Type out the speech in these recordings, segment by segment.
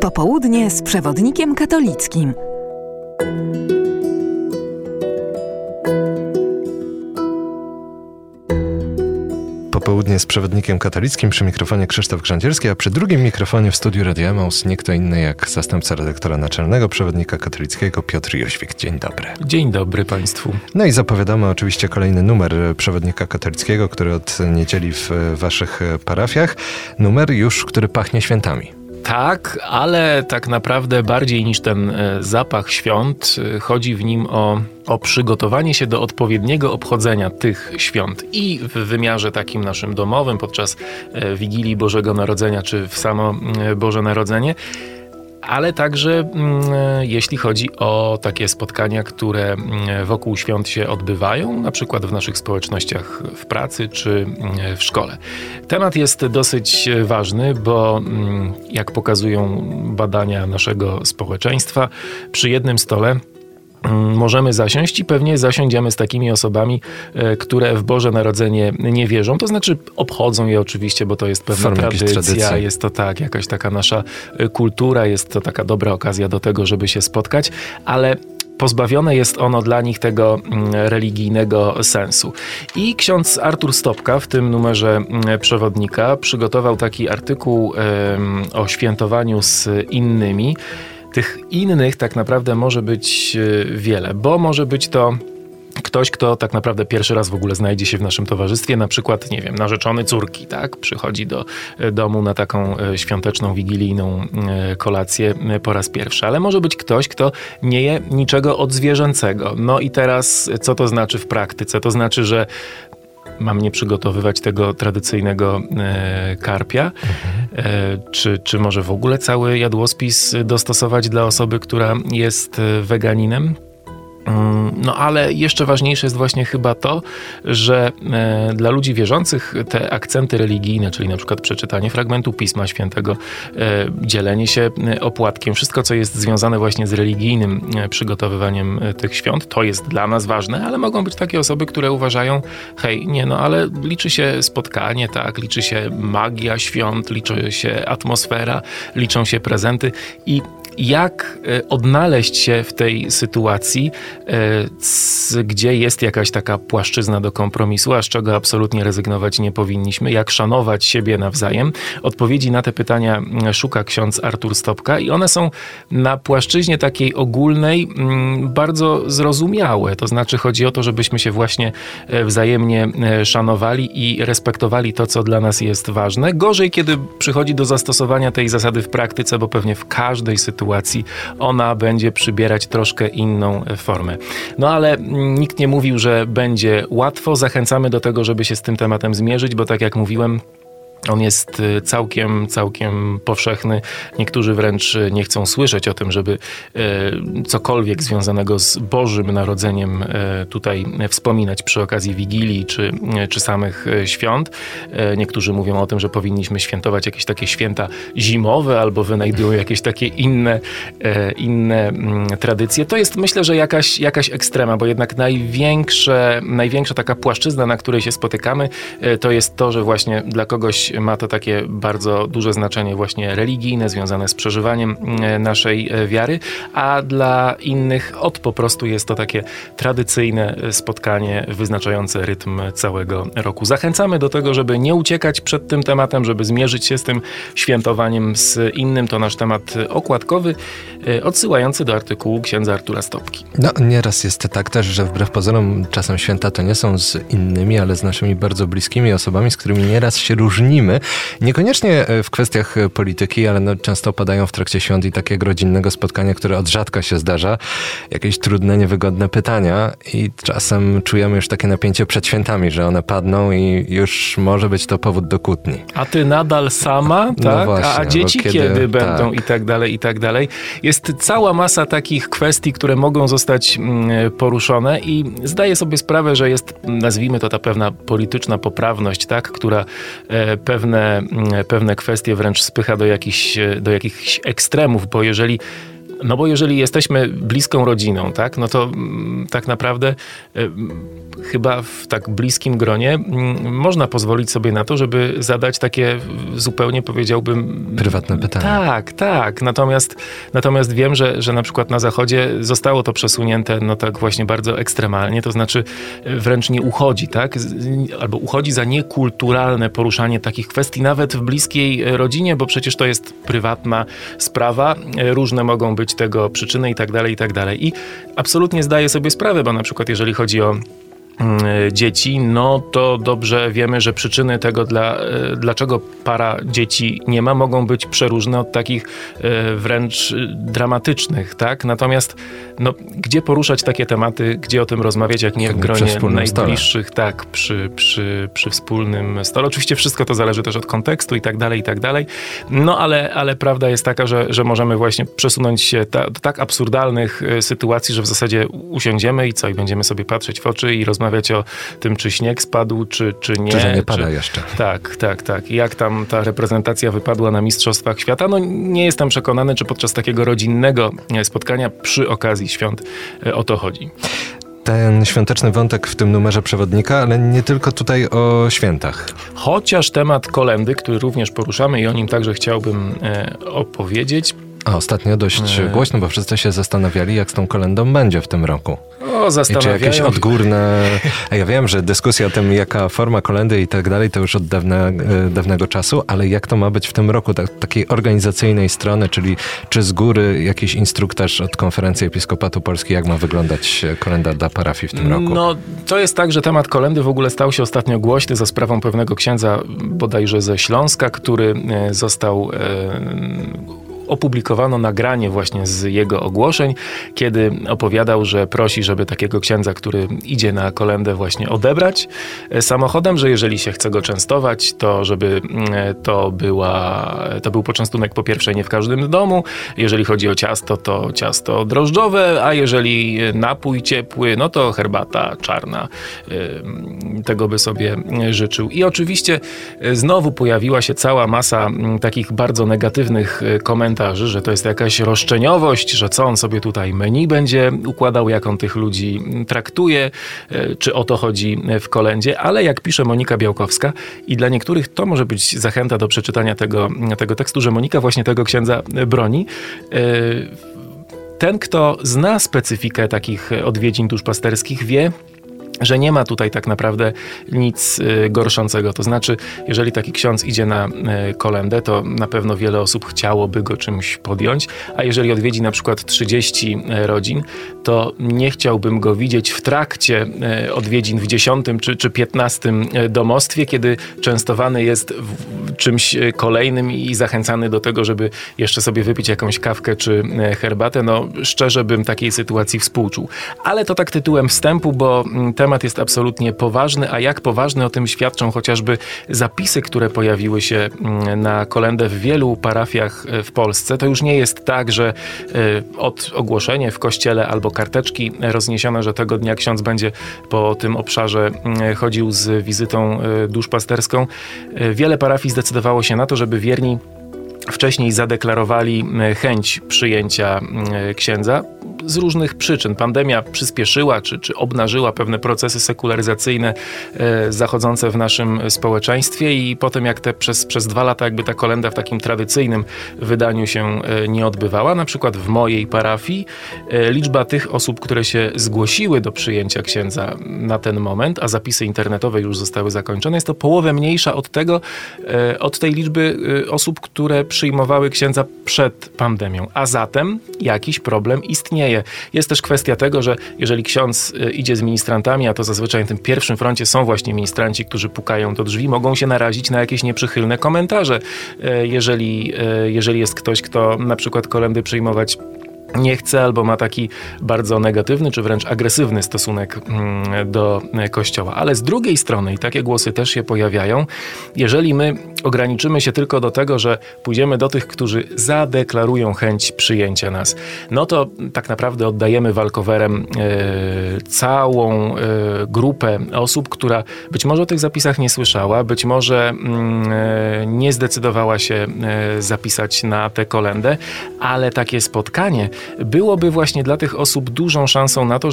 Popołudnie z przewodnikiem katolickim. Popołudnie z przewodnikiem katolickim, przy mikrofonie Krzysztof Grządzierski, a przy drugim mikrofonie w studiu Radia Emaus nie kto inny jak zastępca redaktora naczelnego przewodnika katolickiego Piotr Jóźwik. Dzień dobry. Dzień dobry Państwu. No i zapowiadamy oczywiście kolejny numer przewodnika katolickiego, który od niedzieli w Waszych parafiach. Numer już, który pachnie świętami. Tak, ale tak naprawdę bardziej niż ten zapach świąt chodzi w nim o przygotowanie się do odpowiedniego obchodzenia tych świąt i w wymiarze takim naszym domowym podczas Wigilii Bożego Narodzenia czy w samo Boże Narodzenie, ale także jeśli chodzi o takie spotkania, które wokół świąt się odbywają, na przykład w naszych społecznościach w pracy czy w szkole. Temat jest dosyć ważny, bo jak pokazują badania naszego społeczeństwa, przy jednym stole możemy zasiąść i pewnie zasiądziemy z takimi osobami, które w Boże Narodzenie nie wierzą, to znaczy obchodzą je oczywiście, bo to jest pewna tradycja, jest to tak, jakaś taka nasza kultura, jest to taka dobra okazja do tego, żeby się spotkać, ale pozbawione jest ono dla nich tego religijnego sensu. I ksiądz Artur Stopka w tym numerze przewodnika przygotował taki artykuł o świętowaniu z innymi. Tych innych tak naprawdę może być wiele, bo może być to ktoś, kto tak naprawdę pierwszy raz w ogóle znajdzie się w naszym towarzystwie, na przykład, nie wiem, narzeczony córki, tak? Przychodzi do domu na taką świąteczną, wigilijną kolację po raz pierwszy. Ale może być ktoś, kto nie je niczego odzwierzęcego. No i teraz, co to znaczy w praktyce? To znaczy, że mam nie przygotowywać tego tradycyjnego karpia, czy może w ogóle cały jadłospis dostosować dla osoby, która jest weganinem? No ale jeszcze ważniejsze jest właśnie chyba to, że dla ludzi wierzących te akcenty religijne, czyli na przykad przeczytanie fragmentu Pisma Świętego, dzielenie się opłatkiem, wszystko co jest związane właśnie z religijnym przygotowywaniem tych świąt, to jest dla nas ważne, ale mogą być takie osoby, które uważają, hej, nie no, ale liczy się spotkanie, tak, liczy się magia świąt, liczy się atmosfera, liczą się prezenty i jak odnaleźć się w tej sytuacji, gdzie jest jakaś taka płaszczyzna do kompromisu, a z czego absolutnie rezygnować nie powinniśmy, jak szanować siebie nawzajem. Odpowiedzi na te pytania szuka ksiądz Artur Stopka i one są na płaszczyźnie takiej ogólnej bardzo zrozumiałe. To znaczy chodzi o to, żebyśmy się właśnie wzajemnie szanowali i respektowali to, co dla nas jest ważne. Gorzej, kiedy przychodzi do zastosowania tej zasady w praktyce, bo pewnie w każdej sytuacji ona będzie przybierać troszkę inną formę. No ale nikt nie mówił, że będzie łatwo. Zachęcamy do tego, żeby się z tym tematem zmierzyć, bo tak jak mówiłem, on jest całkiem powszechny. Niektórzy wręcz nie chcą słyszeć o tym, żeby cokolwiek związanego z Bożym Narodzeniem tutaj wspominać przy okazji Wigilii czy samych świąt. Niektórzy mówią o tym, że powinniśmy świętować jakieś takie święta zimowe albo wynajdują jakieś takie inne tradycje. To jest myślę, że jakaś ekstrema, bo jednak największa taka płaszczyzna, na której się spotykamy, to jest to, że właśnie dla kogoś ma to takie bardzo duże znaczenie właśnie religijne, związane z przeżywaniem naszej wiary, a dla innych po prostu jest to takie tradycyjne spotkanie wyznaczające rytm całego roku. Zachęcamy do tego, żeby nie uciekać przed tym tematem, żeby zmierzyć się z tym świętowaniem z innym. To nasz temat okładkowy, odsyłający do artykułu księdza Artura Stopki. No, nieraz jest tak też, że wbrew pozorom czasem święta to nie są z innymi, ale z naszymi bardzo bliskimi osobami, z którymi nieraz się różni. Niekoniecznie w kwestiach polityki, ale no często padają w trakcie świąt i takiego rodzinnego spotkania, które od rzadka się zdarza, jakieś trudne, niewygodne pytania i czasem czujemy już takie napięcie przed świętami, że one padną i już może być to powód do kłótni. A ty nadal sama, tak? No właśnie, a dzieci kiedy będą, tak. I tak dalej. Jest cała masa takich kwestii, które mogą zostać poruszone i zdaję sobie sprawę, że jest, nazwijmy to, ta pewna polityczna poprawność, tak, która pewne kwestie wręcz spycha do jakichś ekstremów, bo jeżeli No bo jeżeli jesteśmy bliską rodziną, tak, no to tak naprawdę chyba w tak bliskim gronie można pozwolić sobie na to, żeby zadać takie zupełnie, powiedziałbym... prywatne pytanie. Tak. Natomiast wiem, że na przykład na Zachodzie zostało to przesunięte, no tak właśnie bardzo ekstremalnie, to znaczy wręcz nie uchodzi, tak, albo uchodzi za niekulturalne poruszanie takich kwestii, nawet w bliskiej rodzinie, bo przecież to jest prywatna sprawa, różne mogą być tego przyczyny i tak dalej. I absolutnie zdaję sobie sprawę, bo na przykład jeżeli chodzi o dzieci, no to dobrze wiemy, że przyczyny tego, dlaczego para dzieci nie ma, mogą być przeróżne, od takich wręcz dramatycznych, tak? Natomiast no, gdzie poruszać takie tematy, gdzie o tym rozmawiać, jak nie w gronie najbliższych, tak, przy wspólnym stole. Oczywiście wszystko to zależy też od kontekstu i tak dalej. No ale prawda jest taka, że możemy właśnie przesunąć się do tak absurdalnych sytuacji, że w zasadzie usiądziemy i będziemy sobie patrzeć w oczy i rozmawiać o tym, czy śnieg spadł, czy nie. Czy że nie pada jeszcze. Tak. Jak tam ta reprezentacja wypadła na Mistrzostwach Świata? No nie jestem przekonany, czy podczas takiego rodzinnego spotkania przy okazji świąt o to chodzi. Ten świąteczny wątek w tym numerze przewodnika, ale nie tylko tutaj o świętach. Chociaż temat kolędy, który również poruszamy i o nim także chciałbym opowiedzieć. A ostatnio dość głośno, bo wszyscy się zastanawiali, jak z tą kolędą będzie w tym roku. Czy jakieś odgórne... Ja wiem, że dyskusja o tym, jaka forma kolendy i tak dalej, to już od dawnego czasu, ale jak to ma być w tym roku? Takiej organizacyjnej strony, czyli czy z góry jakiś instruktaż od Konferencji Episkopatu Polski, jak ma wyglądać kolenda dla parafii w tym roku? No, to jest tak, że temat kolendy w ogóle stał się ostatnio głośny za sprawą pewnego księdza, bodajże ze Śląska, który został... Opublikowano nagranie właśnie z jego ogłoszeń, kiedy opowiadał, że prosi, żeby takiego księdza, który idzie na kolędę, właśnie odebrać samochodem, że jeżeli się chce go częstować, to żeby to był poczęstunek po pierwsze nie w każdym domu. Jeżeli chodzi o ciasto, to ciasto drożdżowe, a jeżeli napój ciepły, no to herbata czarna. Tego by sobie życzył. I oczywiście znowu pojawiła się cała masa takich bardzo negatywnych komentarzy, że to jest jakaś roszczeniowość, że co on sobie tutaj menu będzie układał, jak on tych ludzi traktuje, czy o to chodzi w kolędzie, ale jak pisze Monika Białkowska, i dla niektórych to może być zachęta do przeczytania tego tekstu, że Monika właśnie tego księdza broni. Ten, kto zna specyfikę takich odwiedzin duszpasterskich, wie, że nie ma tutaj tak naprawdę nic gorszącego. To znaczy, jeżeli taki ksiądz idzie na kolędę, to na pewno wiele osób chciałoby go czymś podjąć, a jeżeli odwiedzi na przykład 30 rodzin, to nie chciałbym go widzieć w trakcie odwiedzin w 10 czy 15 domostwie, kiedy częstowany jest czymś kolejnym i zachęcany do tego, żeby jeszcze sobie wypić jakąś kawkę czy herbatę. No, szczerze bym takiej sytuacji współczuł. Ale to tak tytułem wstępu, bo temat jest absolutnie poważny, a jak poważny, o tym świadczą chociażby zapisy, które pojawiły się na kolędę w wielu parafiach w Polsce. To już nie jest tak, że od ogłoszenia w kościele albo karteczki rozniesione, że tego dnia ksiądz będzie po tym obszarze chodził z wizytą duszpasterską. Wiele parafii zdecydowało się na to, żeby wierni wcześniej zadeklarowali chęć przyjęcia księdza z różnych przyczyn. Pandemia przyspieszyła czy obnażyła pewne procesy sekularyzacyjne zachodzące w naszym społeczeństwie i potem jak przez 2 lata jakby ta kolęda w takim tradycyjnym wydaniu się nie odbywała. Na przykład w mojej parafii liczba tych osób, które się zgłosiły do przyjęcia księdza na ten moment, a zapisy internetowe już zostały zakończone, jest to połowę mniejsza od tej liczby osób, które przyjmowały księdza przed pandemią. A zatem jakiś problem istnieje. Jest też kwestia tego, że jeżeli ksiądz idzie z ministrantami, a to zazwyczaj na tym pierwszym froncie są właśnie ministranci, którzy pukają do drzwi, mogą się narazić na jakieś nieprzychylne komentarze. Jeżeli jest ktoś, kto na przykład kolędy przyjmować nie chce albo ma taki bardzo negatywny czy wręcz agresywny stosunek do Kościoła. Ale z drugiej strony, i takie głosy też się pojawiają, jeżeli my ograniczymy się tylko do tego, że pójdziemy do tych, którzy zadeklarują chęć przyjęcia nas, no to tak naprawdę oddajemy walkowerem całą grupę osób, która być może o tych zapisach nie słyszała, być może nie zdecydowała się zapisać na tę kolędę, ale takie spotkanie byłoby właśnie dla tych osób dużą szansą na to,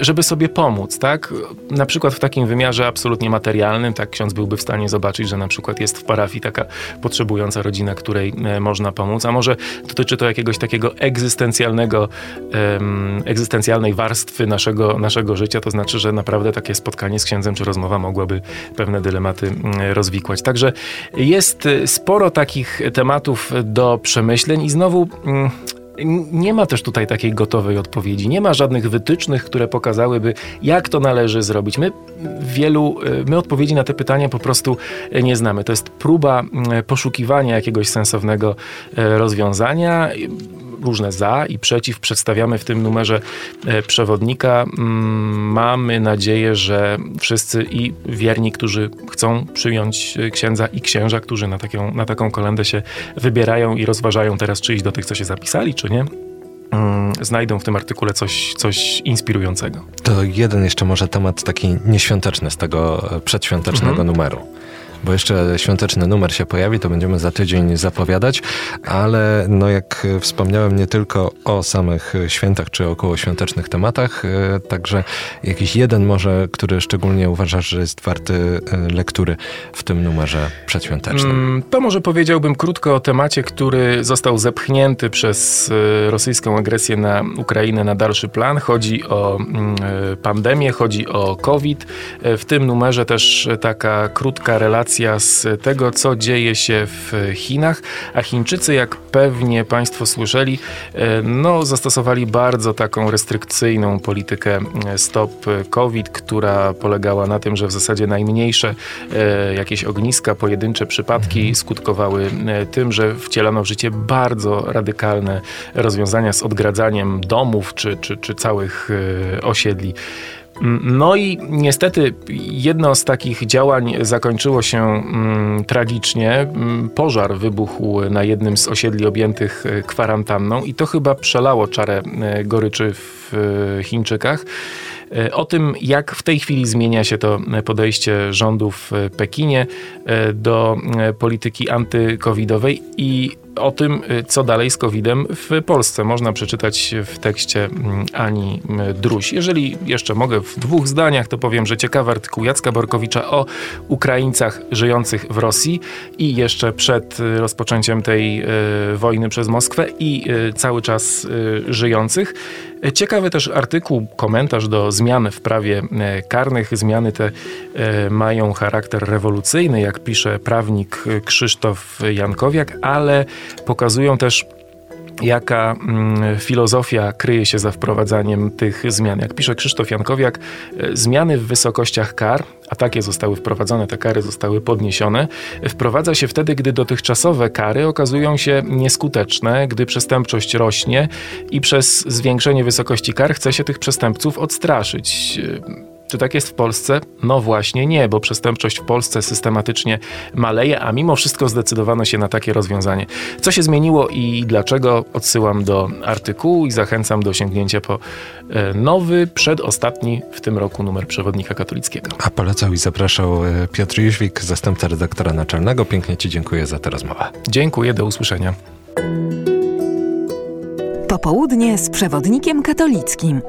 żeby sobie pomóc, tak? Na przykład w takim wymiarze absolutnie materialnym, tak, ksiądz byłby w stanie zobaczyć, że na przykład jest w parafii taka potrzebująca rodzina, której można pomóc, a może dotyczy to jakiegoś takiego egzystencjalnej warstwy naszego życia, to znaczy, że naprawdę takie spotkanie z księdzem czy rozmowa mogłaby pewne dylematy rozwikłać. Także jest sporo takich tematów do przemyśleń i znowu nie ma też tutaj takiej gotowej odpowiedzi. Nie ma żadnych wytycznych, które pokazałyby, jak to należy zrobić. My odpowiedzi na te pytania po prostu nie znamy. To jest próba poszukiwania jakiegoś sensownego rozwiązania. Różne za i przeciw przedstawiamy w tym numerze przewodnika. Mamy nadzieję, że wszyscy i wierni, którzy chcą przyjąć księdza, i księża, którzy na taką kolędę się wybierają i rozważają teraz, czy iść do tych, co się zapisali, czy nie, znajdą w tym artykule coś inspirującego. To jeden jeszcze może temat taki nieświąteczny z tego przedświątecznego numeru. Bo jeszcze świąteczny numer się pojawi, to będziemy za tydzień zapowiadać, ale no jak wspomniałem, nie tylko o samych świętach czy okołoświątecznych tematach, także jakiś jeden może, który szczególnie uważasz, że jest warty lektury w tym numerze przedświątecznym. To może powiedziałbym krótko o temacie, który został zepchnięty przez rosyjską agresję na Ukrainę na dalszy plan. Chodzi o pandemię, chodzi o COVID. W tym numerze też taka krótka relacja z tego, co dzieje się w Chinach, a Chińczycy, jak pewnie Państwo słyszeli, zastosowali bardzo taką restrykcyjną politykę stop COVID, która polegała na tym, że w zasadzie najmniejsze jakieś ogniska, pojedyncze przypadki skutkowały tym, że wcielano w życie bardzo radykalne rozwiązania z odgradzaniem domów czy całych osiedli. No i niestety jedno z takich działań zakończyło się tragicznie. Pożar wybuchł na jednym z osiedli objętych kwarantanną i to chyba przelało czarę goryczy w Chińczykach. O tym, jak w tej chwili zmienia się to podejście rządu w Pekinie do polityki antycovidowej i o tym, co dalej z COVID-em w Polsce. Można przeczytać w tekście Ani Druś. Jeżeli jeszcze mogę w dwóch zdaniach, to powiem, że ciekawy artykuł Jacka Borkowicza o Ukraińcach żyjących w Rosji i jeszcze przed rozpoczęciem tej wojny przez Moskwę i cały czas żyjących. Ciekawy też artykuł, komentarz do zmian w prawie karnych. Zmiany te mają charakter rewolucyjny, jak pisze prawnik Krzysztof Jankowiak, ale pokazują też, jaka filozofia kryje się za wprowadzaniem tych zmian. Jak pisze Krzysztof Jankowiak, zmiany w wysokościach kar, a takie zostały wprowadzone, te kary zostały podniesione, wprowadza się wtedy, gdy dotychczasowe kary okazują się nieskuteczne, gdy przestępczość rośnie i przez zwiększenie wysokości kar chce się tych przestępców odstraszyć. Czy tak jest w Polsce? No właśnie nie, bo przestępczość w Polsce systematycznie maleje, a mimo wszystko zdecydowano się na takie rozwiązanie. Co się zmieniło i dlaczego? Odsyłam do artykułu i zachęcam do sięgnięcia po nowy, przedostatni w tym roku numer Przewodnika Katolickiego. A polecał i zapraszał Piotr Jóźwik, zastępca redaktora naczelnego. Pięknie Ci dziękuję za tę rozmowę. Dziękuję, do usłyszenia. Popołudnie z Przewodnikiem Katolickim.